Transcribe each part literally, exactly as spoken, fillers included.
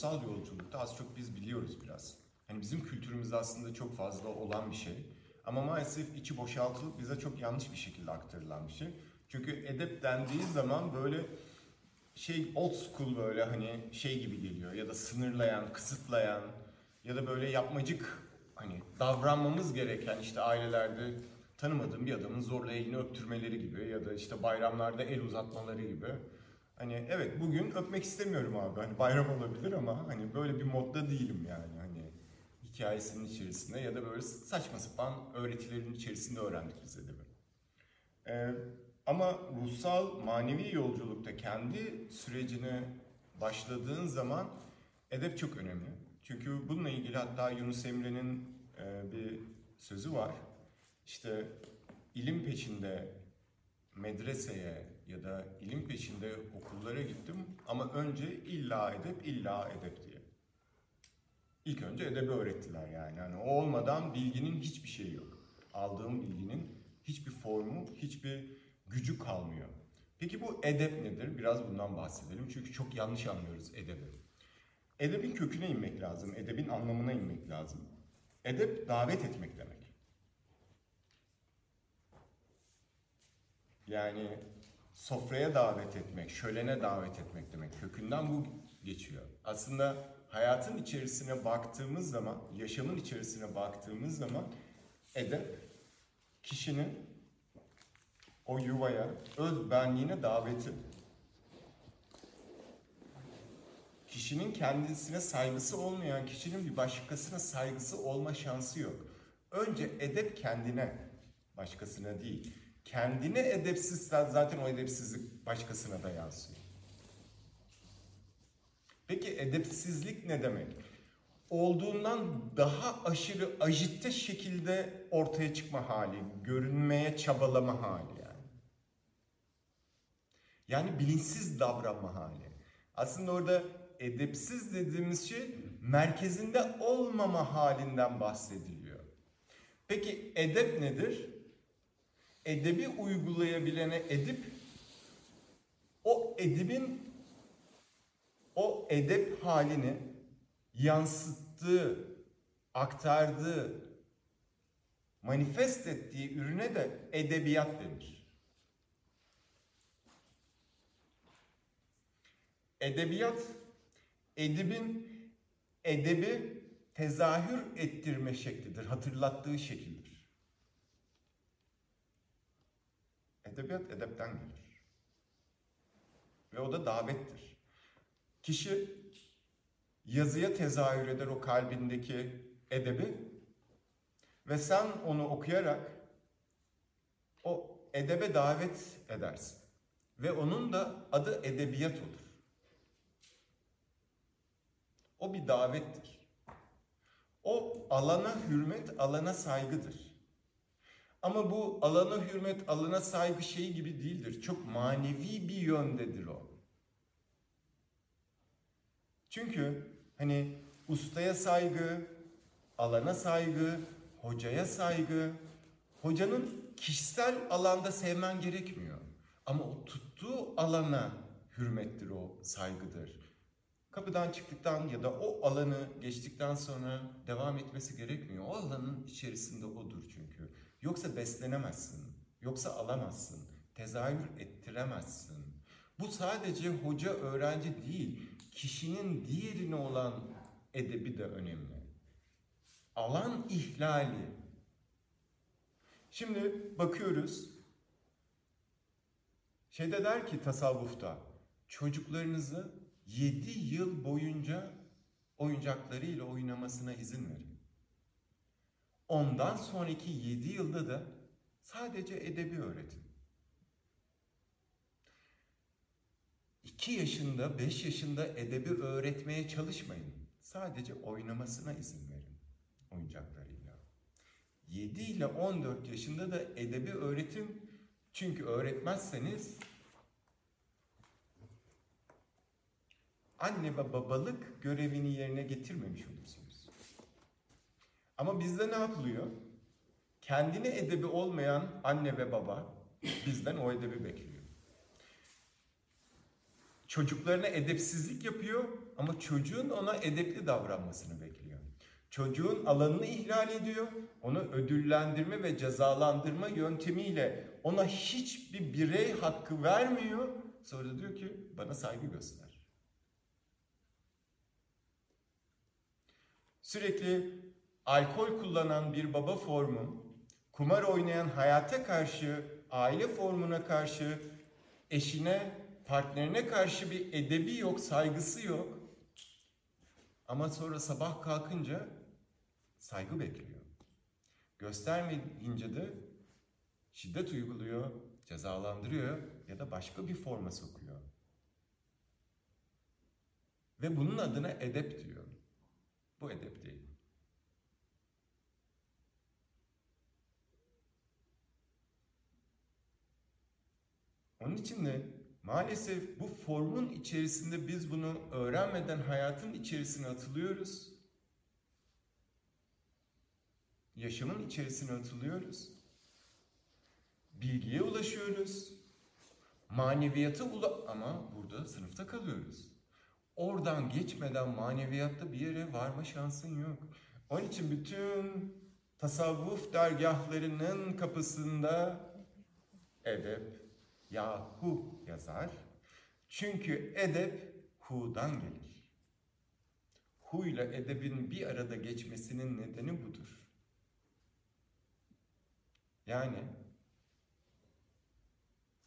toplumsal yolculukta az çok biz biliyoruz biraz. Hani bizim kültürümüzde aslında çok fazla olan bir şey. Ama maalesef içi boşaltılıp bize çok yanlış bir şekilde aktarılan bir şey. Çünkü edep dendiği zaman böyle şey old school böyle hani şey gibi geliyor ya da sınırlayan, kısıtlayan ya da böyle yapmacık hani davranmamız gereken işte ailelerde tanımadığım bir adamın zorla elini öptürmeleri gibi ya da işte bayramlarda el uzatmaları gibi. Hani evet bugün öpmek istemiyorum abi hani bayram olabilir ama hani böyle bir modda değilim yani hani hikayesinin içerisinde ya da böyle saçma sapan öğretilerin içerisinde öğrendik biz edebi. Ee, ama ruhsal manevi yolculukta kendi sürecine başladığın zaman edep çok önemli. Çünkü bununla ilgili hatta Yunus Emre'nin e, bir sözü var. İşte ilim peşinde medreseye ya da ilim peşinde okullara gittim ama önce illa edep illa edep diye. İlk önce edebi öğrettiler yani. Yani o olmadan bilginin hiçbir şeyi yok. Aldığım bilginin hiçbir formu, hiçbir gücü kalmıyor. Peki bu edep nedir? Biraz bundan bahsedelim. Çünkü çok yanlış anlıyoruz edebi. Edebin köküne inmek lazım. Edebin anlamına inmek lazım. Edep davet etmek demek. Yani sofraya davet etmek, şölene davet etmek demek. Kökünden bu geçiyor. Aslında hayatın içerisine baktığımız zaman, yaşamın içerisine baktığımız zaman edep kişinin o yuvaya, öz benliğine daveti. Kişinin kendisine saygısı olmayan kişinin bir başkasına saygısı olma şansı yok. Önce edep kendine, başkasına değil. Kendine edepsizsen zaten o edepsizlik başkasına da yansıyor. Peki edepsizlik ne demek? Olduğundan daha aşırı ajite şekilde ortaya çıkma hali, görünmeye çabalama hali yani. Yani bilinçsiz davranma hali. Aslında orada edepsiz dediğimiz şey merkezinde olmama halinden bahsediliyor. Peki edep nedir? Edebi uygulayabilene edip, o edibin o edep halini yansıttığı, aktardığı, manifest ettiği ürüne de edebiyat denir. Edebiyat, edibin edebi tezahür ettirme şeklidir, hatırlattığı şekildir. Edebiyat edepten gelir. Ve o da davettir. Kişi yazıya tezahür eder o kalbindeki edebi ve sen onu okuyarak o edebe davet edersin. Ve onun da adı edebiyat olur. O bir davettir. O alana hürmet, alana saygıdır. Ama bu alana hürmet, alana saygı şeyi gibi değildir. Çok manevi bir yöndedir o. Çünkü hani ustaya saygı, alana saygı, hocaya saygı, hocanın kişisel alanda sevmen gerekmiyor. Ama o tuttuğu alana hürmettir, o saygıdır. Kapıdan çıktıktan ya da o alanı geçtikten sonra devam etmesi gerekmiyor. O alanın içerisinde odur çünkü. Yoksa beslenemezsin, yoksa alamazsın, tezahür ettiremezsin. Bu sadece hoca öğrenci değil, kişinin diğerine olan edebi de önemli. Alan ihlali. Şimdi bakıyoruz, şeyde der ki tasavvufta, çocuklarınızı yedi yıl boyunca oyuncaklarıyla oynamasına izin verin. Ondan sonraki yedi yılda da sadece edebi öğretin. iki yaşında, beş yaşında edebi öğretmeye çalışmayın. Sadece oynamasına izin verin oyuncaklarıyla. yedi ile on dört yaşında da edebi öğretin. Çünkü öğretmezseniz anne ve babalık görevini yerine getirmemiş olursunuz. Ama bizde ne yapılıyor? Kendine edebi olmayan anne ve baba bizden o edebi bekliyor. Çocuklarına edepsizlik yapıyor, ama çocuğun ona edepli davranmasını bekliyor. Çocuğun alanını ihlal ediyor, onu ödüllendirme ve cezalandırma yöntemiyle ona hiçbir birey hakkı vermiyor. Sonra diyor ki bana saygı göster. Sürekli alkol kullanan bir baba formu, kumar oynayan hayata karşı, aile formuna karşı, eşine, partnerine karşı bir edebi yok, saygısı yok. Ama sonra sabah kalkınca saygı bekliyor. Göstermeyince de şiddet uyguluyor, cezalandırıyor ya da başka bir forma sokuyor. Ve bunun adına edep diyor. Bu edep değil. Onun için de maalesef bu formun içerisinde biz bunu öğrenmeden hayatın içerisine atılıyoruz. Yaşamın içerisine atılıyoruz. Bilgiye ulaşıyoruz. Maneviyata ula- ama burada sınıfta kalıyoruz. Oradan geçmeden maneviyatta bir yere varma şansın yok. Onun için bütün tasavvuf dergahlarının kapısında edep yahu yazar. Çünkü edep hu'dan gelir. Hu ile edebin bir arada geçmesinin nedeni budur. Yani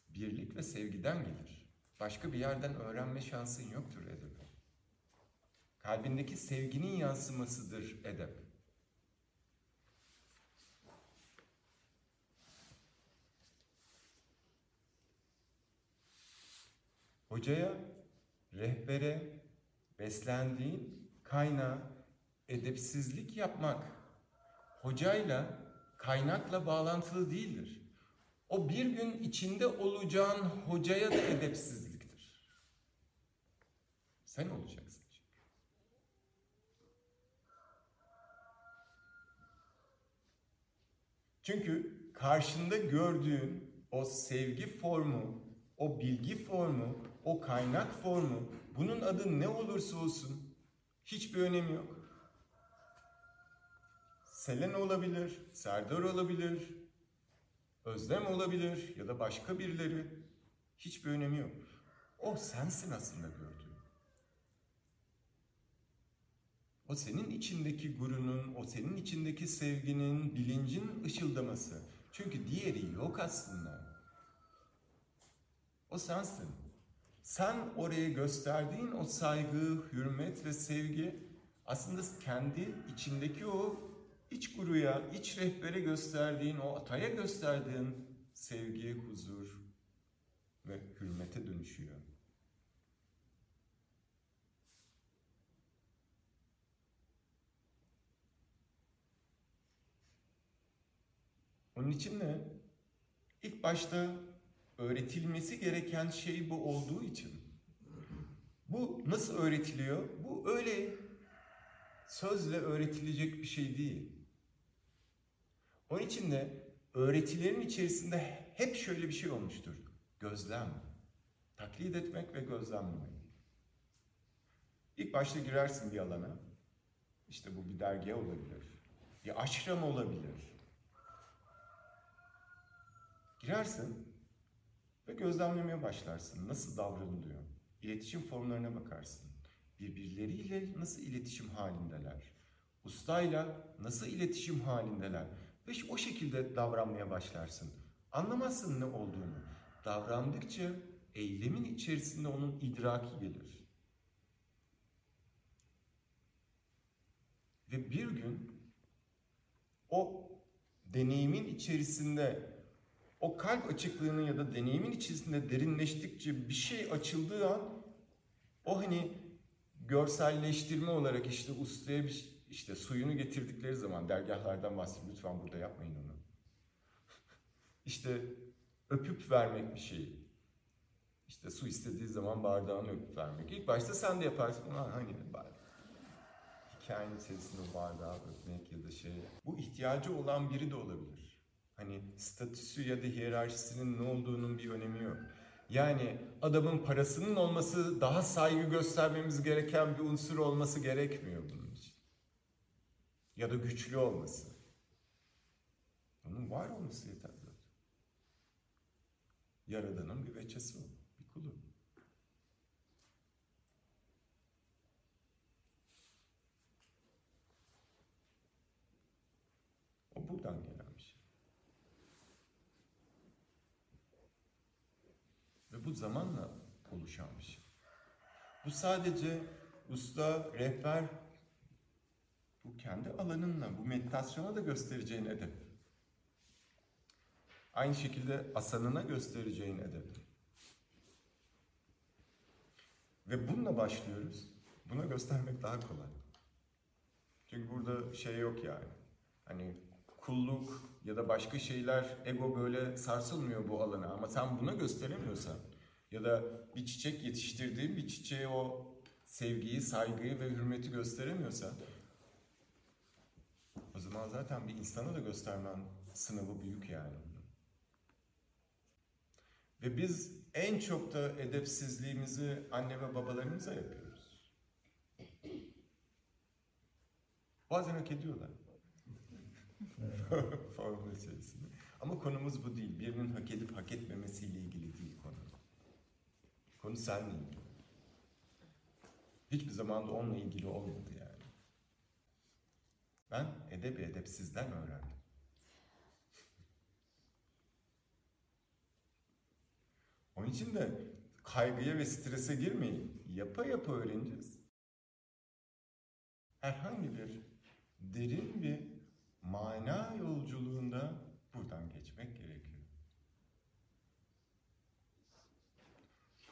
birlik ve sevgiden gelir. Başka bir yerden öğrenme şansın yoktur edep. Kalbindeki sevginin yansımasıdır edep. Hocaya, rehbere, beslendiğin kaynağı edepsizlik yapmak hocayla, kaynakla bağlantılı değildir. O bir gün içinde olacağın hocaya da edepsizliktir. Sen olacaksın çünkü. Çünkü karşında gördüğün o sevgi formu, o bilgi formu, o kaynak formu, bunun adı ne olursa olsun hiçbir önemi yok. Selen olabilir, Serdar olabilir, Özlem olabilir ya da başka birileri, hiçbir önemi yok. O sensin aslında gördüğün. O senin içindeki gurunun, o senin içindeki sevginin, bilincin ışıldaması. Çünkü diğeri yok aslında. O sensin. Sen oraya gösterdiğin o saygı, hürmet ve sevgi aslında kendi içindeki o iç guruya, iç rehbere gösterdiğin, o ataya gösterdiğin sevgi, huzur ve hürmete dönüşüyor. Onun için de ilk başta öğretilmesi gereken şey bu olduğu için. Bu nasıl öğretiliyor? Bu öyle sözle öğretilecek bir şey değil. Onun için de öğretilerin içerisinde hep şöyle bir şey olmuştur. Gözlem. Taklit etmek ve gözlemlemek. İlk başta girersin bir alana. İşte bu bir dergiye olabilir. Bir aşram olabilir. Girersin ve gözlemlemeye başlarsın. Nasıl davranılıyor? İletişim formlarına bakarsın. Birbirleriyle nasıl iletişim halindeler? Ustayla nasıl iletişim halindeler? Ve o şekilde davranmaya başlarsın. Anlamazsın ne olduğunu. Davrandıkça eylemin içerisinde onun idraki gelir. Ve bir gün o deneyimin içerisinde, o kalp açıklığının ya da deneyimin içerisinde derinleştikçe bir şey açıldığı an, o hani görselleştirme olarak işte ustaya bir, işte suyunu getirdikleri zaman dergahlardan bahsediyorum. Lütfen burada yapmayın onu. İşte öpüp vermek bir şey. İşte su istediği zaman bardağını öpüp vermek. İlk başta sen de yaparsın. Ha, hani hikayenin içerisinde bardağı öpmek ya da şey. Bu ihtiyacı olan biri de olabilir. Hani statüsü ya da hiyerarşisinin ne olduğunun bir önemi yok. Yani adamın parasının olması, daha saygı göstermemiz gereken bir unsur olması gerekmiyor bunun için. Ya da güçlü olması. Onun var olması yeter zaten. Yaradan'ın bir veçesi o, bir kulu. O buradan gelen bir şey. Ve bu zamanla oluşan bir şey. Bu sadece usta, rehber, bu kendi alanınla, bu meditasyona da göstereceğin edep. Aynı şekilde asanına göstereceğin edep. Ve bununla başlıyoruz. Buna göstermek daha kolay. Çünkü burada şey yok yani. Hani kulluk ya da başka şeyler, ego böyle sarsılmıyor bu alana. Ama sen buna gösteremiyorsan ya da bir çiçek yetiştirdiğin bir çiçeğe o sevgiyi, saygıyı ve hürmeti gösteremiyorsan, o zaman zaten bir insana da göstermen sınavı büyük yani. Ve biz en çok da edepsizliğimizi anne ve babalarımıza yapıyoruz. Bazen hak ediyorlar. Formül içerisinde. Ama konumuz bu değil. Birinin hak edip hak etmemesiyle ilgili değil konu. Konu seninle ilgili. Hiçbir zaman da onunla ilgili olmadı yani. Ben edebi edepsizden öğrendim. Onun için de kaygıya ve strese girmeyin. Yapa yapa öğreneceğiz. Herhangi bir derin bir mana yolculuğunda buradan geçmek gerekiyor.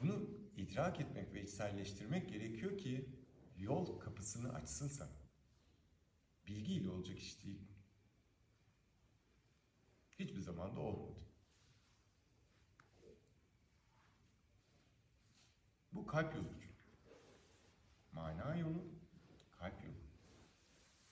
Bunu idrak etmek ve içselleştirmek gerekiyor ki yol kapısını açsın sana. Bilgiyle olacak iş değil. Hiçbir zaman da olmadı. Bu kalp yolu çünkü. Mana yolu.